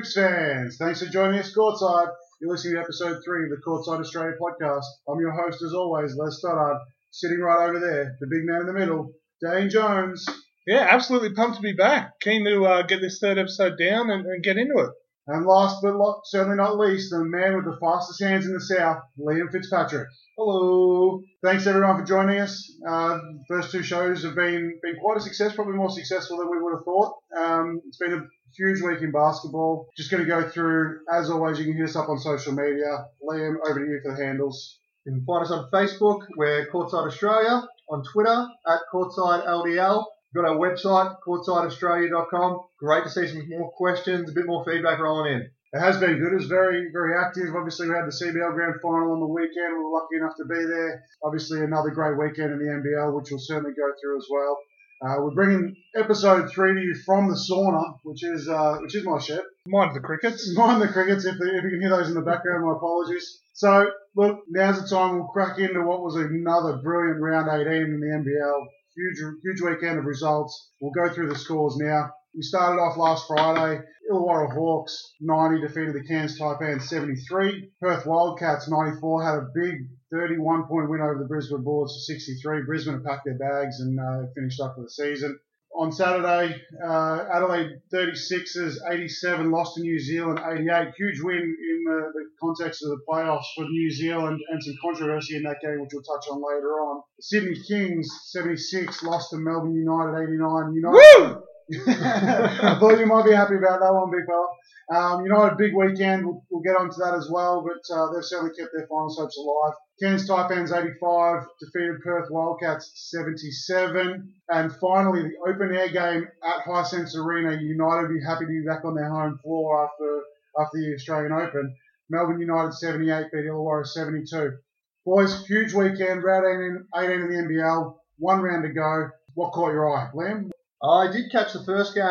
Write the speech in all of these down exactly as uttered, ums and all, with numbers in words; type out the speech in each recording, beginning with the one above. Cougs fans, thanks for joining us courtside. You're listening to episode three of the Courtside Australia podcast. I'm your host as always, Les Stoddard. Sitting right over there, the big man in the middle, Dane Jones. Yeah, absolutely pumped to be back. Keen to uh, get this third episode down and, and get into it. And last but lot, certainly not least, the man with the fastest hands in the South, Liam Fitzpatrick. Hello. Thanks everyone for joining us. Uh, first two shows have been, been quite a success, probably more successful than we would have thought. Um, it's been a huge week in basketball. Just going to go through, as always, you can hit us up on social media. Liam, over to you for the handles. You can find us on Facebook, we're Courtside Australia, on Twitter, at Courtside L D L. We've got our website, courtside australia dot com. Great to see some more questions, a bit more feedback rolling in. It has been good. It was very, very active. Obviously, we had the C B L Grand Final on the weekend. We were lucky enough to be there. Obviously, another great weekend in the N B L, which we'll certainly go through as well. Uh, we're bringing episode three to you from the sauna, which is uh, which is my ship. Mind the crickets. Mind the crickets. If, the, if you can hear those in the background, my apologies. So, look, now's the time we'll crack into what was another brilliant round eighteen in the N B L. Huge, huge weekend of results. We'll go through the scores now. We started off last Friday. Illawarra Hawks, ninety, defeated the Cairns Taipans, seventy-three. Perth Wildcats, ninety-four, had a big thirty-one point win over the Brisbane Bulls, sixty-three. Brisbane have packed their bags and uh, finished up for the season. On Saturday, uh, Adelaide thirty-sixers, eighty-seven, lost to New Zealand, eighty-eight. Huge win in the, the context of the playoffs for New Zealand and some controversy in that game, which we'll touch on later on. The Sydney Kings, seventy-six, lost to Melbourne United, eighty-nine. United. Woo! I thought you might be happy about that one, big fella. Um, United, big weekend. We'll, we'll get onto that as well, but uh, they've certainly kept their finals hopes alive. Cairns Taipans, eighty-five, defeated Perth Wildcats, seventy-seven. And finally, the open-air game at Hisense Arena. United be happy to be back on their home floor after after the Australian Open. Melbourne United, seventy-eight, beat Illawarra, seventy-two. Boys, huge weekend, round eighteen in the N B L. One round to go. What caught your eye, Liam? I did catch the first game,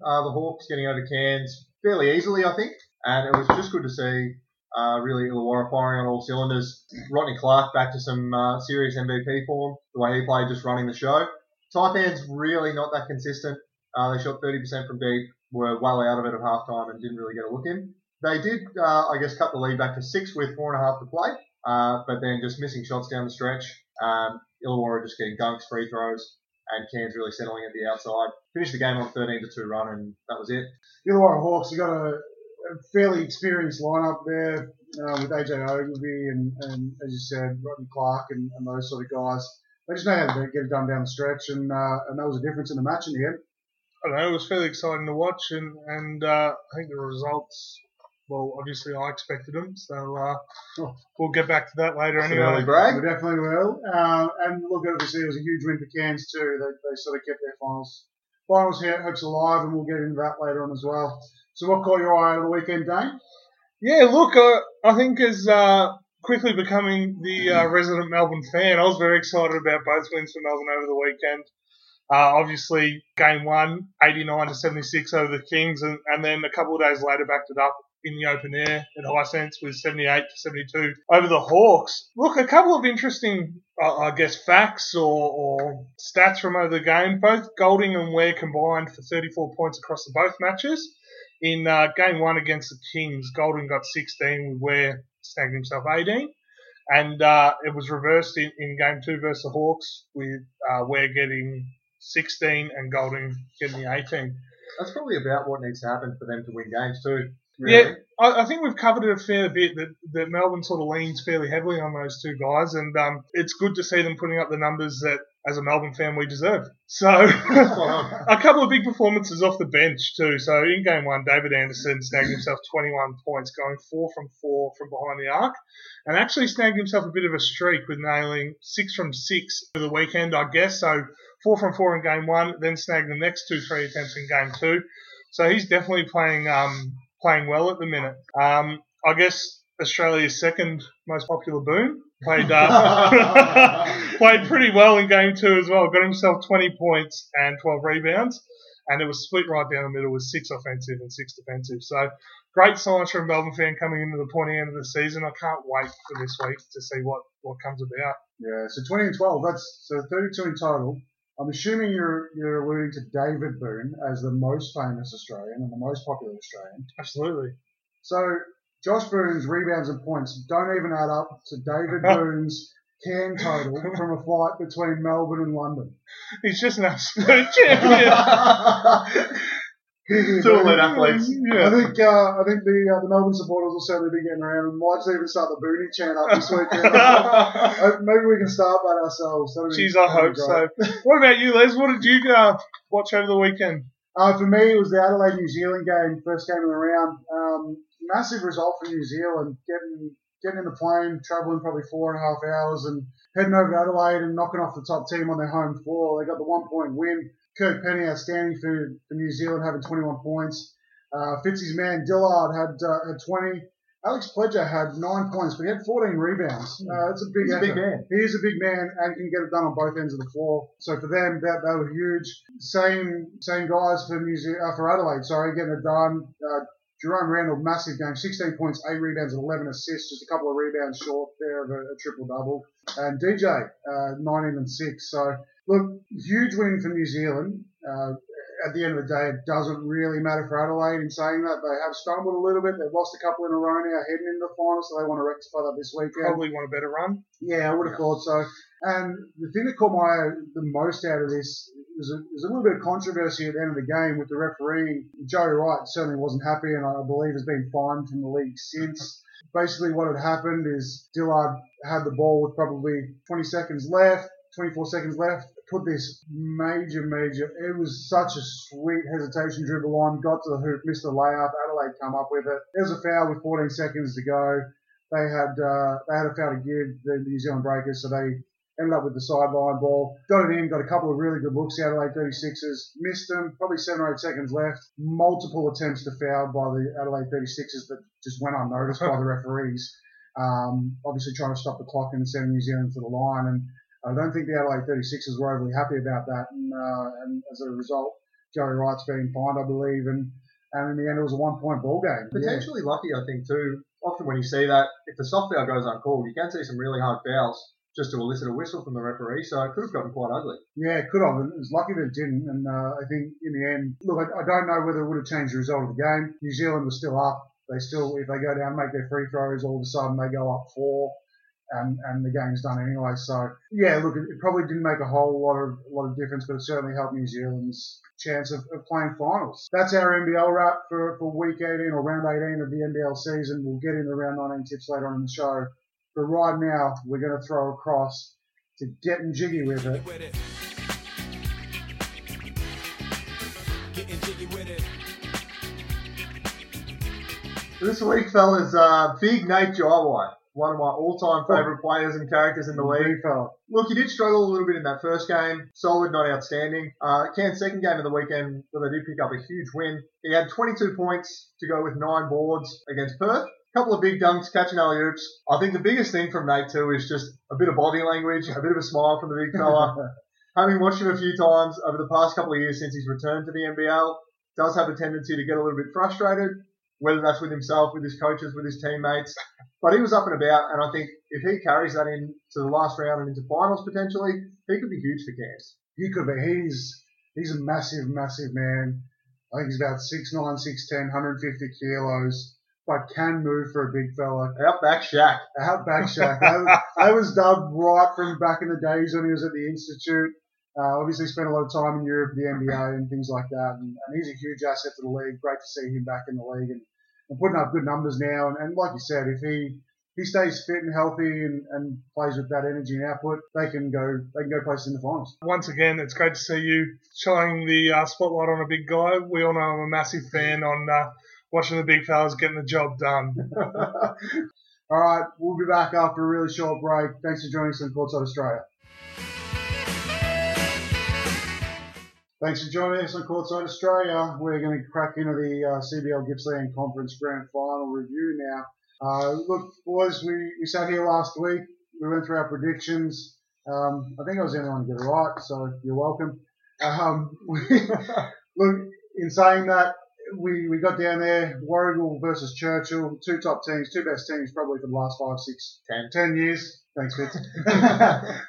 uh, the Hawks getting over Cairns fairly easily, I think. And it was just good to see uh, really Illawarra firing on all cylinders. Rodney Clark back to some uh, serious M V P form, the way he played, just running the show. Taipans really not that consistent. Uh, they shot thirty percent from deep, were well out of it at halftime and didn't really get a look in. They did, uh, I guess, cut the lead back to six with four and a half to play, uh, but then just missing shots down the stretch. Um, Illawarra just getting dunks, free throws. And Cairns really settling at the outside. Finished the game on a thirteen to two run, and that was it. Illawarra Hawks have got a, a fairly experienced lineup there uh, with A J Ogilvie and, and, as you said, Rodney Clark and, and those sort of guys. They just know how to get it done down the stretch, and uh, and that was a difference in the match in the end. I don't know, it was fairly exciting to watch, and, and uh, I think the results, well, obviously I expected them, so uh, oh. we'll get back to that later That's anyway. An break. We definitely will. Uh, and look, obviously it was a huge win for Cairns too. They they sort of kept their finals finals here, hopes alive, and we'll get into that later on as well. So what caught your eye over the weekend, Dane? Yeah, look, uh, I think as uh, quickly becoming the uh, resident Melbourne fan, I was very excited about both wins for Melbourne over the weekend. Uh, obviously, game one, eighty-nine to seventy-six over the Kings, and, and then a couple of days later backed it up in the open air at Hisense with seventy-eight to seventy-two over the Hawks. Look, a couple of interesting, uh, I guess, facts or, or stats from over the game. Both Golding and Ware combined for thirty-four points across the both matches. In uh, game one against the Kings, Golding got sixteen with Ware snagging himself eighteen. And uh, it was reversed in, in game two versus the Hawks with uh, Ware getting sixteen and Golding getting the eighteen. That's probably about what needs to happen for them to win games too. Really? Yeah, I, I think we've covered it a fair bit that, that Melbourne sort of leans fairly heavily on those two guys, and um, it's good to see them putting up the numbers that, as a Melbourne fan, we deserve. So, a couple of big performances off the bench too. So, in game one, David Anderson snagged himself twenty-one points, going four from four from behind the arc, and actually snagged himself a bit of a streak with nailing six from six for the weekend, I guess. So, four from four in game one, then snagged the next two three attempts in game two. So, he's definitely playing... Um, Playing well at the minute. Um, I guess Australia's second most popular Boon played uh, played pretty well in game two as well. Got himself twenty points and twelve rebounds, and it was split right down the middle with six offensive and six defensive. So great signs for a Melbourne fan coming into the pointy end of the season. I can't wait for this week to see what, what comes about. Yeah, so twenty and twelve. That's so thirty-two in total. I'm assuming you're you're alluding to David Boon as the most famous Australian and the most popular Australian. Absolutely. So Josh Boon's rebounds and points don't even add up to David Boone's can total from a fight between Melbourne and London. He's just an absolute champion. It's all in athletes. Yeah. I think uh, I think the uh, the Melbourne supporters will certainly be getting around and might even start the booty chant up this weekend. uh, maybe we can start that ourselves. That'd Jeez, be, I hope so. What about you, Les? What did you uh, watch over the weekend? Uh, for me, it was the Adelaide New Zealand game, first game of the round. Um, massive result for New Zealand, getting getting in the plane, travelling probably four and a half hours and heading over to Adelaide and knocking off the top team on their home floor. They got the one-point win. Kirk Penny outstanding for, for New Zealand, having twenty-one points. Uh, Fitzy's man Dillard had uh, had twenty. Alex Pledger had nine points, but he had fourteen rebounds. Uh, it's a big, He's a big man. He is a big man and can get it done on both ends of the floor. So for them, that they were huge. Same same guys for New Zealand, uh, for Adelaide. Sorry, getting it done. Uh, Jerome Randall, massive game, sixteen points, eight rebounds, eleven assists, just a couple of rebounds short there of a, a triple-double. And D J, uh, nineteen and six. So, look, huge win for New Zealand. Uh, at the end of the day, it doesn't really matter for Adelaide in saying that. They have stumbled a little bit. They've lost a couple in a row now heading into the finals, so they want to rectify that this weekend. Probably want a better run. Yeah, I would have yeah. thought so. And the thing that caught my eye the most out of this was a, was a little bit of controversy at the end of the game with the refereeing. Joe Wright certainly wasn't happy and I believe has been fined from the league since. Basically what had happened is Dillard had the ball with probably twenty seconds left, twenty-four seconds left. Put this major, major, it was such a sweet hesitation dribble on, got to the hoop, missed the layup, Adelaide come up with it. It was a foul with fourteen seconds to go. They had uh, they had a foul to give, the New Zealand Breakers, so they ended up with the sideline ball. Got it in, got a couple of really good looks, the Adelaide thirty-sixers. Missed them, probably seven or eight seconds left. Multiple attempts to foul by the Adelaide thirty-sixers that just went unnoticed by the referees. Um, obviously trying to stop the clock and send New Zealand to the line, and I don't think the Adelaide thirty-sixers were overly happy about that, and, uh, and as a result, Joey Wright's being fined, I believe, and, and in the end it was a one-point ball game. Potentially yeah. lucky, I think, too. Often when you see that, if the soft foul goes uncalled, you can see some really hard fouls just to elicit a whistle from the referee, so it could have gotten quite ugly. Yeah, it could have, and it was lucky that it didn't, and uh, I think in the end, look, I, I don't know whether it would have changed the result of the game. New Zealand was still up. They still, if they go down, make their free throws, all of a sudden they go up four. And, and the game's done anyway. So, yeah, look, it probably didn't make a whole lot of lot of difference, but it certainly helped New Zealand's chance of, of playing finals. That's our N B L wrap for, for week eighteen or round eighteen of the N B L season. We'll get into round nineteen tips later on in the show. But right now, we're going to throw across to Getting Jiggy With It. Getting Jiggy With It. This week, fellas, uh, big Nate Jawai. One of my all-time favourite players and characters in the league. Look, he did struggle a little bit in that first game. Solid, not outstanding. Uh, Cairns' second game of the weekend, where they did pick up a huge win. He had twenty-two points to go with nine boards against Perth. A couple of big dunks, catching alley-oops. I think the biggest thing from Nate, too, is just a bit of body language, a bit of a smile from the big fella. Having watched him a few times over the past couple of years since he's returned to the N B L, does have a tendency to get a little bit frustrated, whether that's with himself, with his coaches, with his teammates. But he was up and about, and I think if he carries that into the last round and into finals potentially, he could be huge for Cairns. He could be. He's he's a massive, massive man. I think he's about six nine, six ten, one hundred fifty kilos, but can move for a big fella. Outback Shaq. Outback Shaq. I, I was dubbed right from back in the days when he was at the Institute. Uh, obviously spent a lot of time in Europe, the N B A and things like that, and, and he's a huge asset to the league. Great to see him back in the league and, and putting up good numbers now. And, and like you said, if he he stays fit and healthy and, and plays with that energy and output, they can go they can go places in the finals. Once again, it's great to see you shining the uh, spotlight on a big guy. We all know I'm a massive fan on uh, watching the big fellas getting the job done. All right, we'll be back after a really short break. Thanks for joining us on Courtside Australia. Thanks for joining us on Courtside Australia. We're going to crack into the uh, C B L Gippsland Conference Grand Final review now. Uh, look, boys, we, we sat here last week. We went through our predictions. Um, I think I was the only one to get it right, so you're welcome. Um, we, look, in saying that, we, we got down there, Warrigal versus Churchill, two top teams, two best teams probably for the last five, six, ten, ten years. Thanks, Fitz.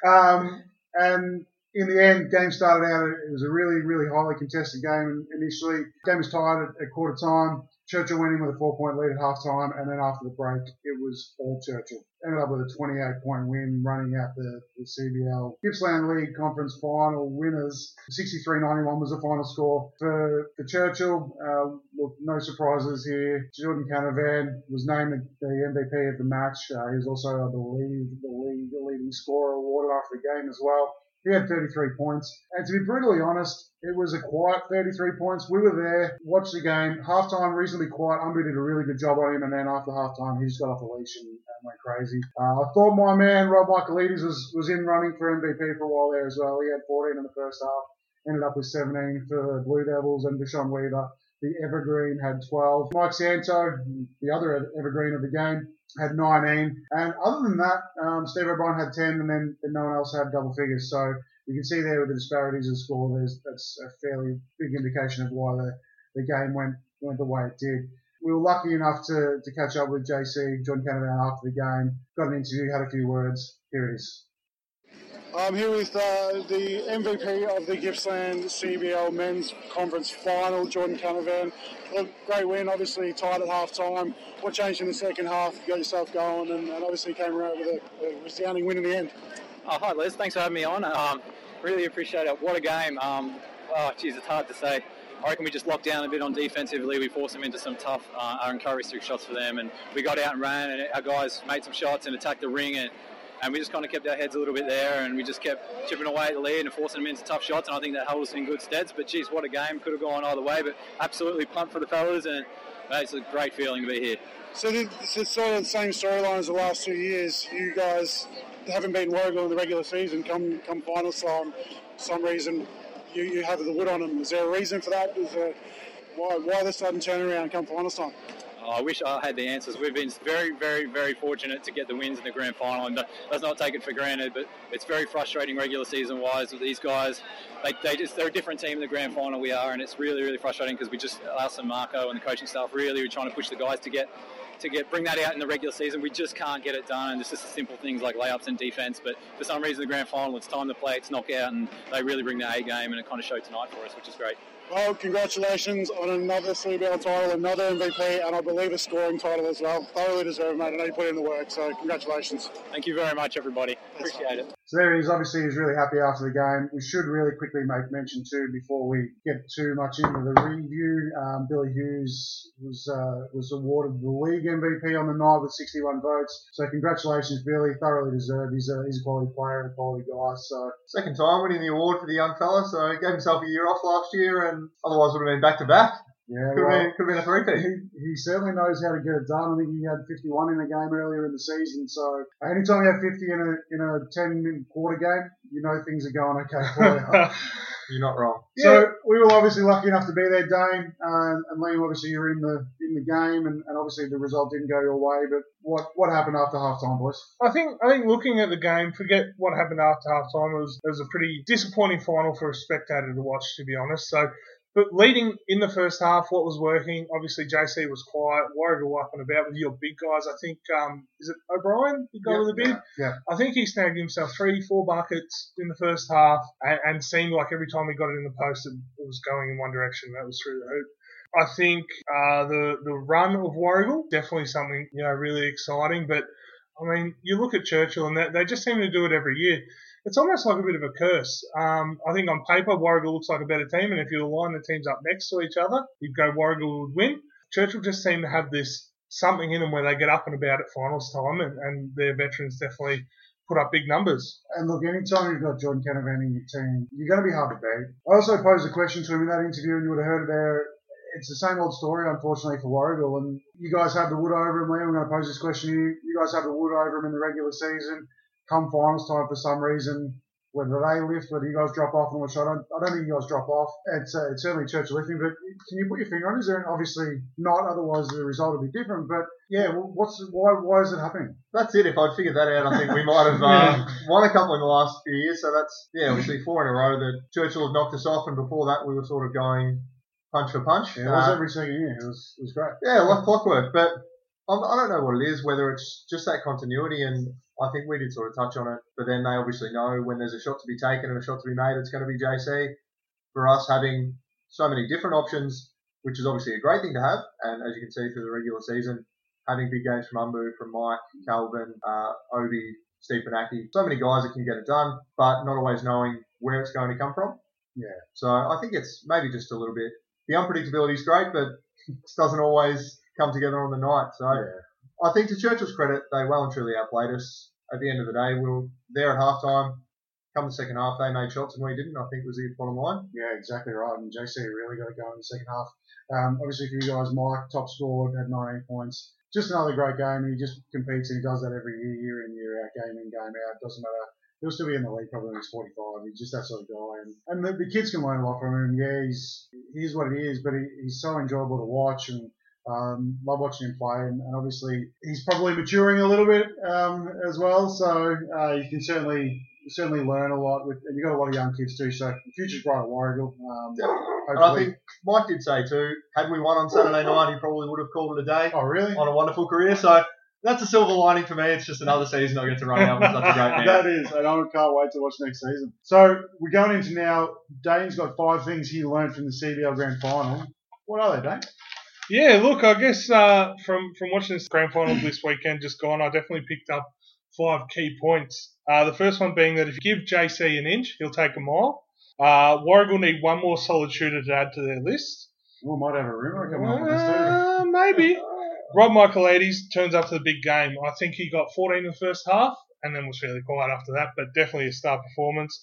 um, and... in the end, game started out, it was a really, really highly contested game initially. Game was tied at, at quarter time. Churchill went in with a four-point lead at half-time, and then after the break, it was all Churchill. Ended up with a twenty-eight point win, running out the, the C B L. Gippsland League Conference Final winners, sixty-three ninety-one was the final score for, for Churchill. Uh, look, no surprises here. Jordan Canavan was named the M V P of the match. Uh, he was also uh, the, lead, the, lead, the leading scorer awarded after the game as well. He had thirty-three points. And to be brutally honest, it was a quiet thirty-three points. We were there, watched the game. Halftime, reasonably quiet. Umboo did a really good job on him. And then after halftime, he just got off the leash and, and went crazy. Uh, I thought my man, Rob Michaelides, was, was in running for M V P for a while there as well. He had fourteen in the first half. Ended up with seventeen for the Blue Devils and Deshaun Weaver. The Evergreen had twelve. Mike Santo, the other Evergreen of the game, had nineteen. And other than that, um, Steve O'Brien had ten, and then and no one else had double figures. So you can see there with the disparities of score, there's, that's a fairly big indication of why the, the game went, went the way it did. We were lucky enough to, to catch up with J C, John Canavan, after the game. Got an interview, had a few words. Here it is. I'm here with uh, the M V P of the Gippsland C B L Men's Conference Final, Jordan Canavan. A great win, obviously tied at half-time. What changed in the second half? You got yourself going and, and obviously came around with a, a resounding win in the end. Oh, hi, Les. Thanks for having me on. Um, really appreciate it. What a game. Um, oh, geez, it's hard to say. I reckon we just locked down a bit on defensively. We forced them into some tough uh, uncharacteristic shots for them, and we got out and ran, and our guys made some shots and attacked the ring, and And we just kind of kept our heads a little bit there, and we just kept chipping away at the lead and forcing them into tough shots, and I think that held us in good steads. But, geez, what a game. Could have gone either way, but absolutely pumped for the fellas, and mate, it's a great feeling to be here. So this is sort of the same storyline as the last two years. You guys haven't beaten Warrigal in the regular season. Come come finals time, for some reason, you, you have the wood on them. Is there a reason for that? Is there, why, why the sudden turnaround come finals time? I wish I had the answers. We've been very, very, very fortunate to get the wins in the grand final, and let's not take it for granted, but it's very frustrating regular season-wise with these guys. They, they just, they're a different team in the grand final we are, and it's really, really frustrating because we just, us and Marco and the coaching staff, really were trying to push the guys to get, to get bring that out in the regular season. We just can't get it done. It's just the simple things like layups and defence, but for some reason the grand final, it's time to play, it's knockout, and they really bring the A game, and it kind of showed tonight for us, which is great. Well, congratulations on another C B L title, another M V P, and I believe a scoring title as well. Thoroughly deserved, mate. I know you put in the work, so congratulations. Thank you very much, everybody. That's Appreciate fun. it. So there he is. Obviously, he's really happy after the game. We should really quickly make mention, too, before we get too much into the review, um, Billy Hughes was uh, was awarded the league M V P on the night with sixty-one votes. So congratulations, Billy. Thoroughly deserved. He's a, he's a quality player and a quality guy. So second time winning the award for the young fella. So he gave himself a year off last year, and otherwise would have been back-to-back. Yeah, could, well, have been, could have been a three-peat. He, he certainly knows how to get it done. I think he had fifty-one in a game earlier in the season. So anytime you have fifty in a in a ten-quarter game, you know things are going okay for you. You're not wrong. Yeah. So we were obviously lucky enough to be there, Dane. Um, and Liam, obviously you were in the in the game, and, and obviously the result didn't go your way. But what, what happened after halftime, boys? I think I think looking at the game, forget what happened after halftime. It was, it was a pretty disappointing final for a spectator to watch, to be honest. So. But leading in the first half, what was working, obviously J C was quiet. Warrigal up and about with your big guys. I think, um, is it O'Brien, the guy yep, with the big? Yeah. I think he snagged himself three, four buckets in the first half, and, and seemed like every time he got it in the post, it, it was going in one direction. That was through the hoop. I think uh, the, the run of Warrigal, definitely something, you know, really exciting. But, I mean, you look at Churchill, and they, they just seem to do it every year. It's almost like a bit of a curse. Um, I think on paper, Warrigal looks like a better team, and if you line the teams up next to each other, you'd go Warrigal would win. Churchill just seem to have this something in them where they get up and about at finals time, and, and their veterans definitely put up big numbers. And look, any time you've got Jordan Canavan in your team, you're going to be hard to beat. I also posed a question to him in that interview, and you would have heard it there. It's the same old story, unfortunately, for Warrigal. And you guys have the wood over him. Liam, I'm going to pose this question to you. You guys have the wood over him in the regular season. Come finals time, for some reason, whether they lift, whether you guys drop off, and which I don't, I don't think you guys drop off. It's, uh, it's certainly Churchill lifting, but can you put your finger on? Is there an, obviously not? Otherwise, the result would be different. But yeah, what's why? Why is it happening? That's it. If I'd figured that out, I think we might have uh, won a couple in the last few years. So that's yeah, obviously four in a row that Churchill had knocked us off, and before that, we were sort of going punch for punch. Yeah, it was uh, every single year. It was, it was great. Yeah, like clockwork, but. I don't know what it is, whether it's just that continuity, and I think we did sort of touch on it, but then they obviously know when there's a shot to be taken and a shot to be made, it's going to be J C. For us, having so many different options, which is obviously a great thing to have, and as you can see through the regular season, having big games from Umboo, from Mike, Calvin, uh, Obi, Steve Panaki, so many guys that can get it done, but not always knowing where it's going to come from. Yeah. So I think it's maybe just a little bit. The unpredictability is great, but it doesn't always come together on the night. So yeah. I think to Churchill's credit, they well and truly outplayed us. At the end of the day, we were there at halftime. Come the second half, they made shots and we didn't, I think was the bottom line. Yeah, exactly right. And J C really got to go in the second half. Um, obviously, for you guys, Mike, top scored, had nineteen points. Just another great game. He just competes and he does that every year, year in, year out, game in, game out. It doesn't matter. He'll still be in the league probably when he's forty-five. He's just that sort of guy. And, and the, the kids can learn a lot from him. Yeah, he's, he is what he is, but he, he's so enjoyable to watch and um, love watching him play. And, and obviously, he's probably maturing a little bit um, as well. So uh, you can certainly... certainly learn a lot with, and you've got a lot of young kids too, so the future's bright at Warrigal. Um, and I think Mike did say too, had we won on Saturday night, he probably would have called it a day. Oh, really? On a wonderful career. So that's a silver lining for me. It's just another season I get to run out with such a great man. That is, and I can't wait to watch next season. So we're going into now, Dane's got five things he learned from the C B L Grand Final. What are they, Dane? Yeah, look, I guess uh, from, from watching this Grand Final this weekend just gone, I definitely picked up five key points. Uh, the first one being that if you give J C an inch, he'll take a mile. Uh, Warrigal need one more solid shooter to add to their list. We might have a rumor coming up with this too. Maybe. Rob Michaelides turns up to the big game. I think he got fourteen in the first half and then was fairly quiet after that, but definitely a star performance.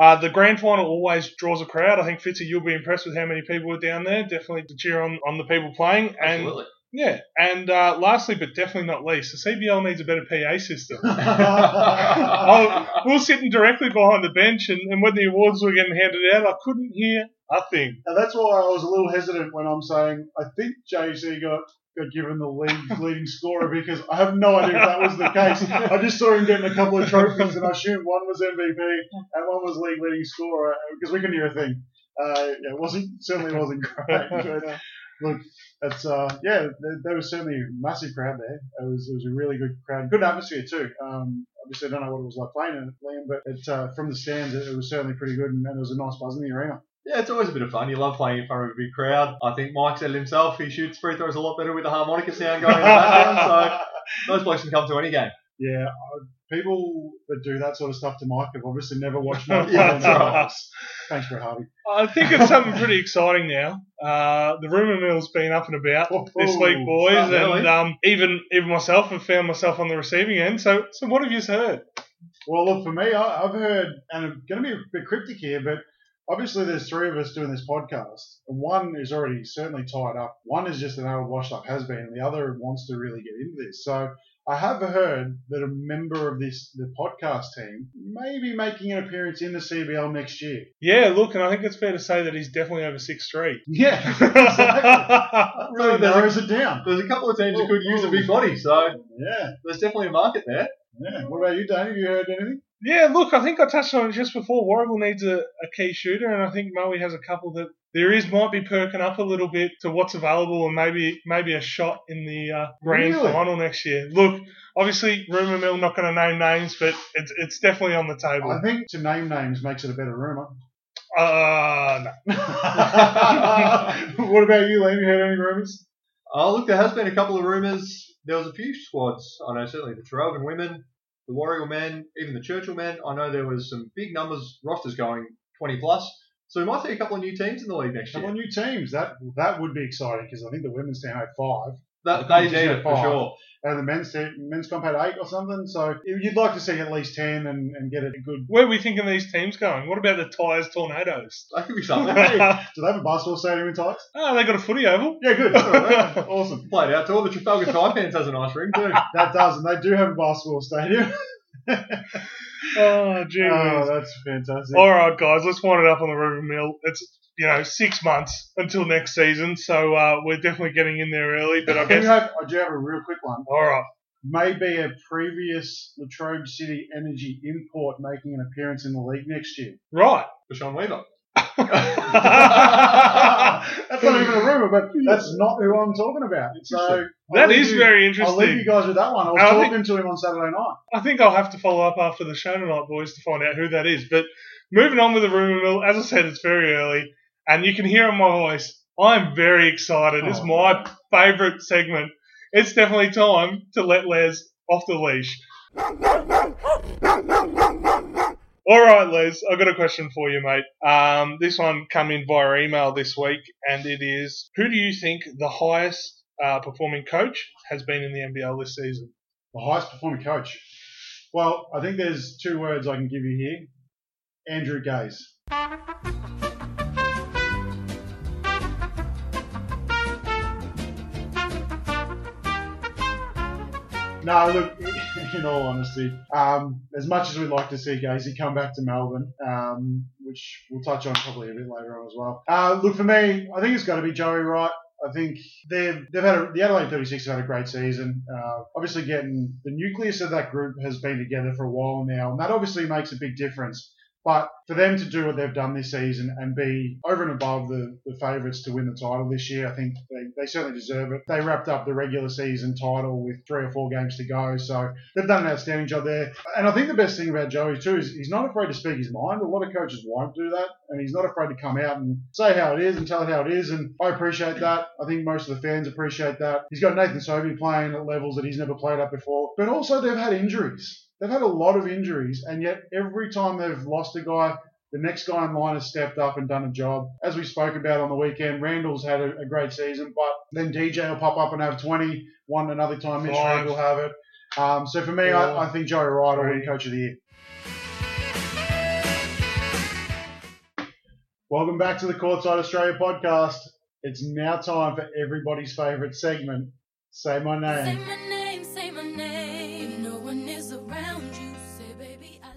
Uh, the grand final always draws a crowd. I think, Fitzy, you'll be impressed with how many people were down there. Definitely to cheer on, on the people playing. Absolutely. And yeah, and uh, lastly, but definitely not least, the C B L needs a better P A system. I was sitting directly behind the bench, and, and when the awards were getting handed out, I couldn't hear a thing. And that's why I was a little hesitant when I'm saying I think J C got, got given the league's leading scorer, because I have no idea if that was the case. I just saw him getting a couple of trophies, and I assumed one was M V P and one was league leading scorer, because we couldn't hear a thing. Uh, yeah, it wasn't certainly wasn't great. But, uh, look, it's uh, yeah, there was certainly a massive crowd there. It was it was a really good crowd, good atmosphere too. Um, obviously I don't know what it was like playing in it, Liam, but it, uh, from the stands it, it was certainly pretty good, and, and there was a nice buzz in the arena. Yeah, it's always a bit of fun. You love playing in front of a big crowd. I think Mike said it himself, he shoots free throws a lot better with the harmonica sound going in the background. So those blokes can come to any game. Yeah, people that do that sort of stuff to Mike have obviously never watched Mike. Yeah, that's right. Thanks for it, Harvey. I think it's something pretty exciting now. Uh, the rumour mill's been up and about oh, this week, boys, and really. um, even even myself have found myself on the receiving end. So, so what have you heard? Well, look, for me, I, I've heard, and I'm going to be a bit cryptic here, but obviously there's three of us doing this podcast. And one is already certainly tied up. One is just an old washed-up has-been, and the other wants to really get into this. So I have heard that a member of this the podcast team may be making an appearance in the C B L next year. Yeah, look, and I think it's fair to say that he's definitely over six three. Yeah, exactly. Really narrows it down. There's a couple of teams that could use a big body, so yeah, there's definitely a market there. Yeah. What about you, Dane? Have you heard anything? Yeah, look, I think I touched on it just before. Warrigal needs a, a key shooter, and I think Moe has a couple that there is might be perking up a little bit to what's available, and maybe maybe a shot in the uh, grand really? final next year. Look, obviously, rumour mill, not going to name names, but it's it's definitely on the table. I think to name names makes it a better rumour. Uh, no. What about you, Liam? You heard any rumours? Oh, look, there has been a couple of rumours. There was a few squads. I know certainly the Traralgon women, the Warrigal men, even the Churchill men. I know there was some big numbers, rosters going twenty plus. So we might see a couple of new teams in the league next year. A couple of new teams. That that would be exciting, because I think the women's team had five. That, the they did it, five, for sure. And the men's team, men's comp had eight or something. So you'd like to see at least ten and, and get a good... Where are we thinking these teams going? What about the Tigers Tornadoes? That could be something. Hey, do they have a basketball stadium in Tigers? Oh, they got a footy oval. Yeah, good. Awesome. Played outdoor. The Trafalgar Taipans has a nice ring too. That does, and they do have a basketball stadium. Oh, gee. Oh, that's fantastic. All right, guys, let's wind it up on the River Mill. It's... You know, six months until next season, so uh, we're definitely getting in there early. But I guess have, I do have a real quick one. All right, maybe a previous Latrobe City Energy import making an appearance in the league next year. Right, Deshaun Weaver. That's not even a rumour, but that's not who I'm talking about. So that is you, very interesting. I'll leave you guys with that one. I was I talking think, to him on Saturday night. I think I'll have to follow up after the show tonight, boys, to find out who that is. But moving on with the rumour mill, as I said, it's very early, and you can hear in my voice, I'm very excited. Oh. It's my favourite segment. It's definitely time to let Les off the leash. All right, Les, I've got a question for you, mate. Um, this one come in via email this week, and it is, who do you think the highest uh, performing coach has been in the N B L this season? The highest performing coach? Well, I think there's two words I can give you here. Andrew Gaze. No, look, in all honesty, um, as much as we'd like to see Gaze come back to Melbourne, um, which we'll touch on probably a bit later on as well. Uh, look, for me, I think it's got to be Joey Wright. I think they've, they've had a, the Adelaide thirty-sixers have had a great season. Uh, obviously, getting the nucleus of that group has been together for a while now, and that obviously makes a big difference. But for them to do what they've done this season and be over and above the, the favourites to win the title this year, I think they, they certainly deserve it. They wrapped up the regular season title with three or four games to go, so they've done an outstanding job there. And I think the best thing about Joey too is he's not afraid to speak his mind. A lot of coaches won't do that, and he's not afraid to come out and say how it is and tell it how it is, and I appreciate that. I think most of the fans appreciate that. He's got Nathan Sobey playing at levels that he's never played at before, but also they've had injuries. They've had a lot of injuries, and yet every time they've lost a guy, the next guy in line has stepped up and done a job. As we spoke about on the weekend, Randall's had a, a great season, but then D J will pop up and have twenty. One another time, Mitch Rand will have it. Um, so for me, yeah. I, I think Joey Wright will win Coach of the Year. Welcome back to the Courtside Australia podcast. It's now time for everybody's favourite segment, Say My Name. Say my name.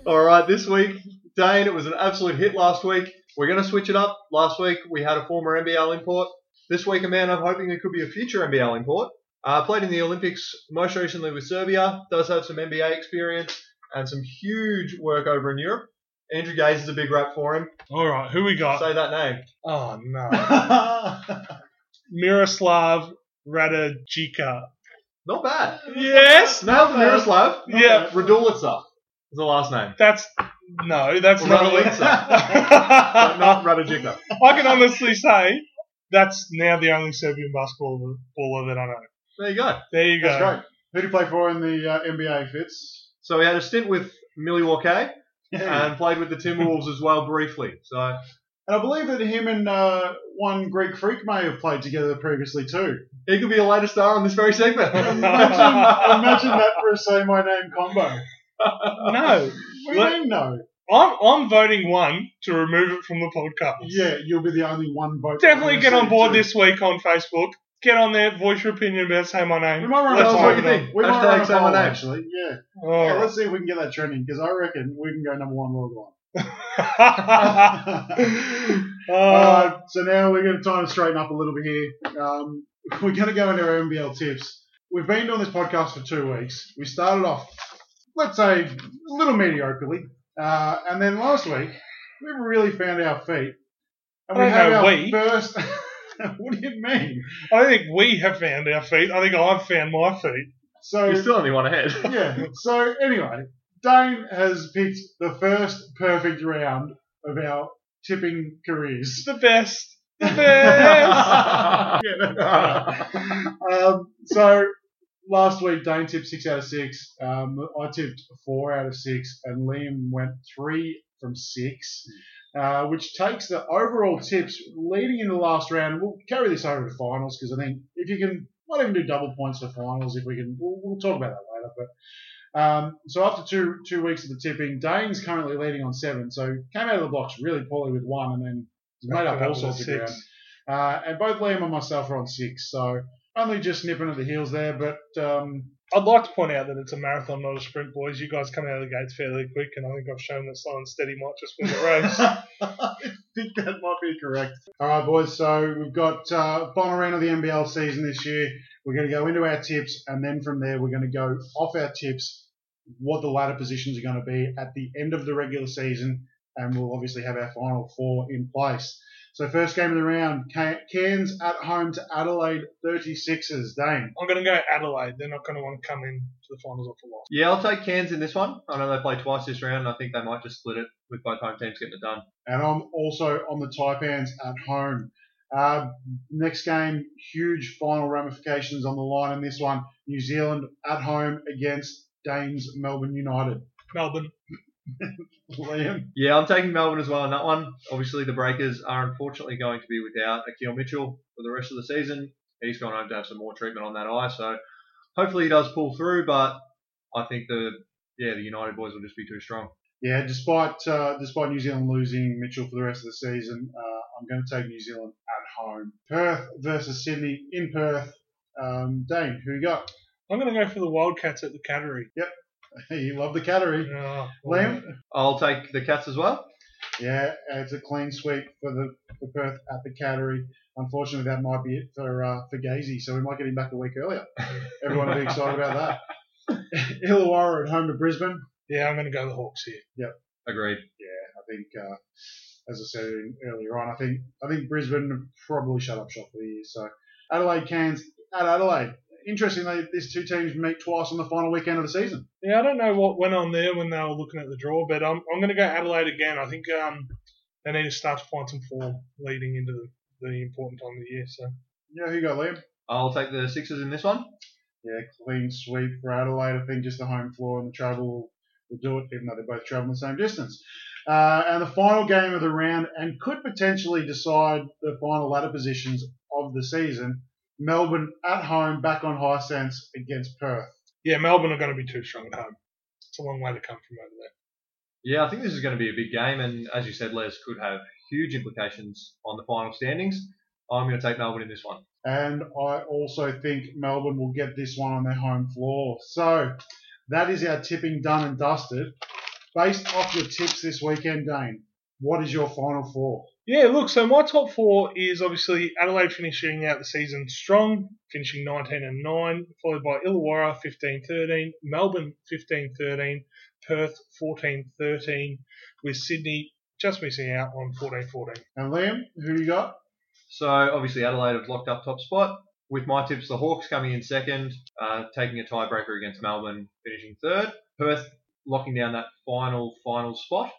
All right, this week, Dane, it was an absolute hit last week. We're going to switch it up. Last week, we had a former N B L import. This week, a man I'm hoping there could be a future N B L import. Uh, played in the Olympics most recently with Serbia, does have some N B A experience and some huge work over in Europe. Andrew Gaze is a big rap for him. All right, who we got? Say that name. Oh, no. Miroslav Radojčica. Not bad. Yes. Nailed the Miroslav. Yeah. Radulica. The last name. That's no. That's well, not Radojčica. Not Radojčica. I can honestly say that's now the only Serbian basketball baller that I know. There you go. There you go. That's great. Who do you play for in the uh, N B A, Fitz? So he had a stint with Milwaukee yeah. and played with the Timberwolves as well briefly. So, and I believe that him and uh, one Greek freak may have played together previously too. He could be a later star on this very segment. imagine, imagine that for a Say My Name combo. No. What do you mean no? I'm, I'm voting one to remove it from the podcast. Yeah, you'll be the only one vote. Definitely get on board too. This week on Facebook. Get on there, voice your opinion about Say My Name. We might run a what you think. We might run a poll, name. Actually. Yeah. Oh. Yeah. Let's see if we can get that trending, because I reckon we can go number one worldwide. uh, uh, so now we're going to try and straighten up a little bit here. Um, we're going to go into our N B L tips. We've been doing this podcast for two weeks. We started off, let's say, a little mediocrely. Uh, and then last week, we really found our feet. And we had our we. first... What do you mean? I don't think we have found our feet. I think I've found my feet. So you're still only one ahead. Yeah. So anyway, Dane has picked the first perfect round of our tipping careers. The best. The best. Yeah, that's right. um, so... Last week, Dane tipped six out of six. Um, I tipped four out of six, and Liam went three from six, uh, which takes the overall tips leading into the last round. We'll carry this over to finals because I think if you can, not even do double points for finals if we can. We'll, we'll talk about that later. But um, so after two two weeks of the tipping, Dane's currently leading on seven. So came out of the blocks really poorly with one, and then made up all sorts of ground. Uh, and both Liam and myself are on six. So. Only just nipping at the heels there, but um, I'd like to point out that it's a marathon, not a sprint, boys. You guys come out of the gates fairly quick, and I think I've shown that Simon Steady might just win the race. I think that might be correct. All right, boys, so we've got uh, final round of the N B L season this year. We're going to go into our tips, and then from there we're going to go off our tips, what the ladder positions are going to be at the end of the regular season and we'll obviously have our final four in place. So first game of the round, Cairns at home to Adelaide thirty-sixers. Dane. I'm going to go Adelaide. They're not going to want to come in to the finals off a loss. Yeah, I'll take Cairns in this one. I know they play twice this round, and I think they might just split it with both home teams getting it done. And I'm also on the Taipans at home. Uh, next game, huge final ramifications on the line in this one. New Zealand at home against Danes Melbourne United. Melbourne. Liam? Yeah, I'm taking Melbourne as well in that one. Obviously, the Breakers are unfortunately going to be without Akil Mitchell for the rest of the season. He's gone home to have some more treatment on that eye, so hopefully he does pull through, but I think the yeah the United boys will just be too strong. Yeah, despite uh, despite New Zealand losing Mitchell for the rest of the season, uh, I'm going to take New Zealand at home. Perth versus Sydney in Perth. Um, Dane, who you got? I'm going to go for the Wildcats at the Cattery. Yep. You love the Cattery. Oh, Liam? I'll take the Cats as well. Yeah, it's a clean sweep for the for Perth at the Cattery. Unfortunately, that might be it for uh, for Gazy, so we might get him back a week earlier. Everyone will be excited about that. Illawarra at home to Brisbane. Yeah, I'm going to go the Hawks here. Yep. Agreed. Yeah, I think, uh, as I said earlier on, I think I think Brisbane probably shut up shop for the year. So Adelaide, Cairns at Adelaide. Interestingly, these two teams meet twice on the final weekend of the season. Yeah, I don't know what went on there when they were looking at the draw, but I'm I'm going to go Adelaide again. I think um they need to start to find some form leading into the, the important time of the year. So yeah, who got Liam? I'll take the Sixers in this one. Yeah, clean sweep for Adelaide. I think just the home floor and the travel will do it, even though they're both travelling the same distance. Uh, and the final game of the round, and could potentially decide the final ladder positions of the season. Melbourne at home, back on high sense against Perth. Yeah, Melbourne are going to be too strong at home. It's a long way to come from over there. Yeah, I think this is going to be a big game, and as you said, Les, could have huge implications on the final standings. I'm going to take Melbourne in this one. And I also think Melbourne will get this one on their home floor. So that is our tipping done and dusted. Based off your tips this weekend, Dane, what is your final four? Yeah, look, so my top four is obviously Adelaide finishing out the season strong, finishing nineteen and nine, followed by Illawarra fifteen thirteen, Melbourne fifteen thirteen, Perth fourteen thirteen, with Sydney just missing out on fourteen fourteen. And Liam, who you got? So obviously Adelaide have locked up top spot. With my tips, the Hawks coming in second, uh, taking a tiebreaker against Melbourne, finishing third. Perth locking down that final, final spot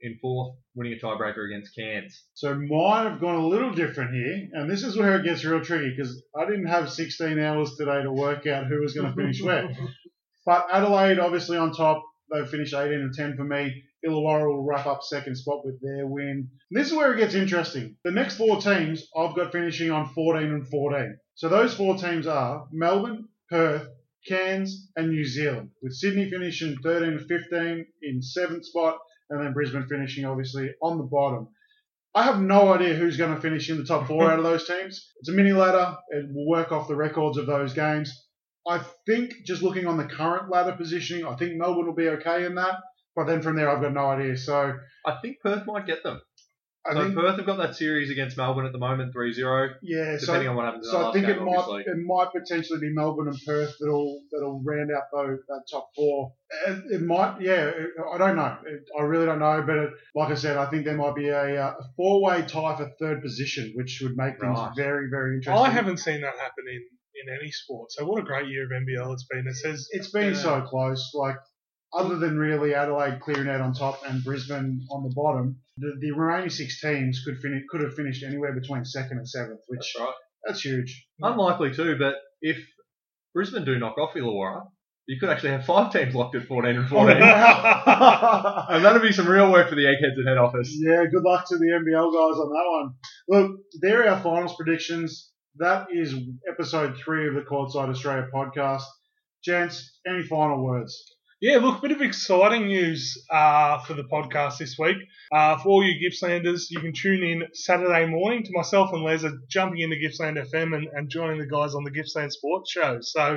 in fourth, winning a tiebreaker against Cairns. So mine have gone a little different here, and this is where it gets real tricky because I didn't have sixteen hours today to work out who was going to finish where. But Adelaide, obviously on top, they finished eighteen and ten for me. Illawarra will wrap up second spot with their win. And this is where it gets interesting. The next four teams I've got finishing on fourteen and fourteen. So those four teams are Melbourne, Perth, Cairns, and New Zealand, with Sydney finishing thirteen and fifteen in seventh spot. And then Brisbane finishing, obviously, on the bottom. I have no idea who's going to finish in the top four out of those teams. It's a mini ladder. It will work off the records of those games. I think, just looking on the current ladder positioning, I think Melbourne will be okay in that. But then from there, I've got no idea. So I think Perth might get them. I so think Perth have got that series against Melbourne at the moment, three zero. Yeah, depending so, on what happens. So I think game, it might obviously. it might potentially be Melbourne and Perth that'll that'll round out though that top four. It, it might, yeah. It, I don't know. It, I really don't know. But it, like I said, I think there might be a, a four-way tie for third position, which would make things right. very, very interesting. I haven't seen that happen in, in any sport. So what a great year of N B L it's been. It says it's been yeah. so close. Like. Other than really Adelaide clearing out on top and Brisbane on the bottom, the, the remaining six teams could finish could have finished anywhere between second and seventh, which that's, right. that's huge. Unlikely too, but if Brisbane do knock off Illawarra, you could actually have five teams locked at fourteen and fourteen. And that'd be some real work for the eggheads at head office. Yeah, good luck to the N B L guys on that one. Look, there are our finals predictions. That is episode three of the Courtside Australia podcast. Gents, any final words? Yeah, look, a bit of exciting news uh, for the podcast this week. Uh, for all you Gippslanders, you can tune in Saturday morning to myself and Les are jumping into Gippsland F M and, and joining the guys on the Gippsland Sports Show. So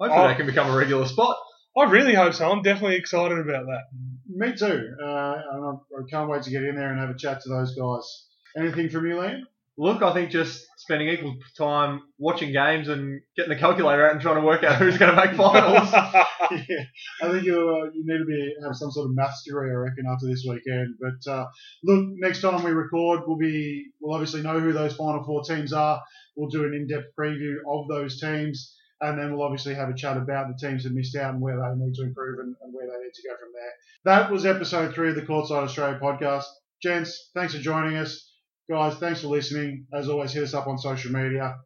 hopefully I, that can become a regular spot. I really hope so. I'm definitely excited about that. Me too. Uh, and I can't wait to get in there and have a chat to those guys. Anything from you, Liam? look, I think just spending equal time watching games and getting the calculator out and trying to work out who's going to make finals. Yeah. I think you uh, you need to be have some sort of maths degree, I reckon, after this weekend. But uh, look, next time we record, we'll be we'll obviously know who those final four teams are. We'll do an in-depth preview of those teams, and then we'll obviously have a chat about the teams that missed out and where they need to improve and, and where they need to go from there. That was episode three of the Courtside Australia podcast. Gents, thanks for joining us. Guys, thanks for listening. As always, hit us up on social media.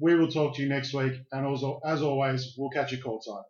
We will talk to you next week. And also, as always, we'll catch you courtside.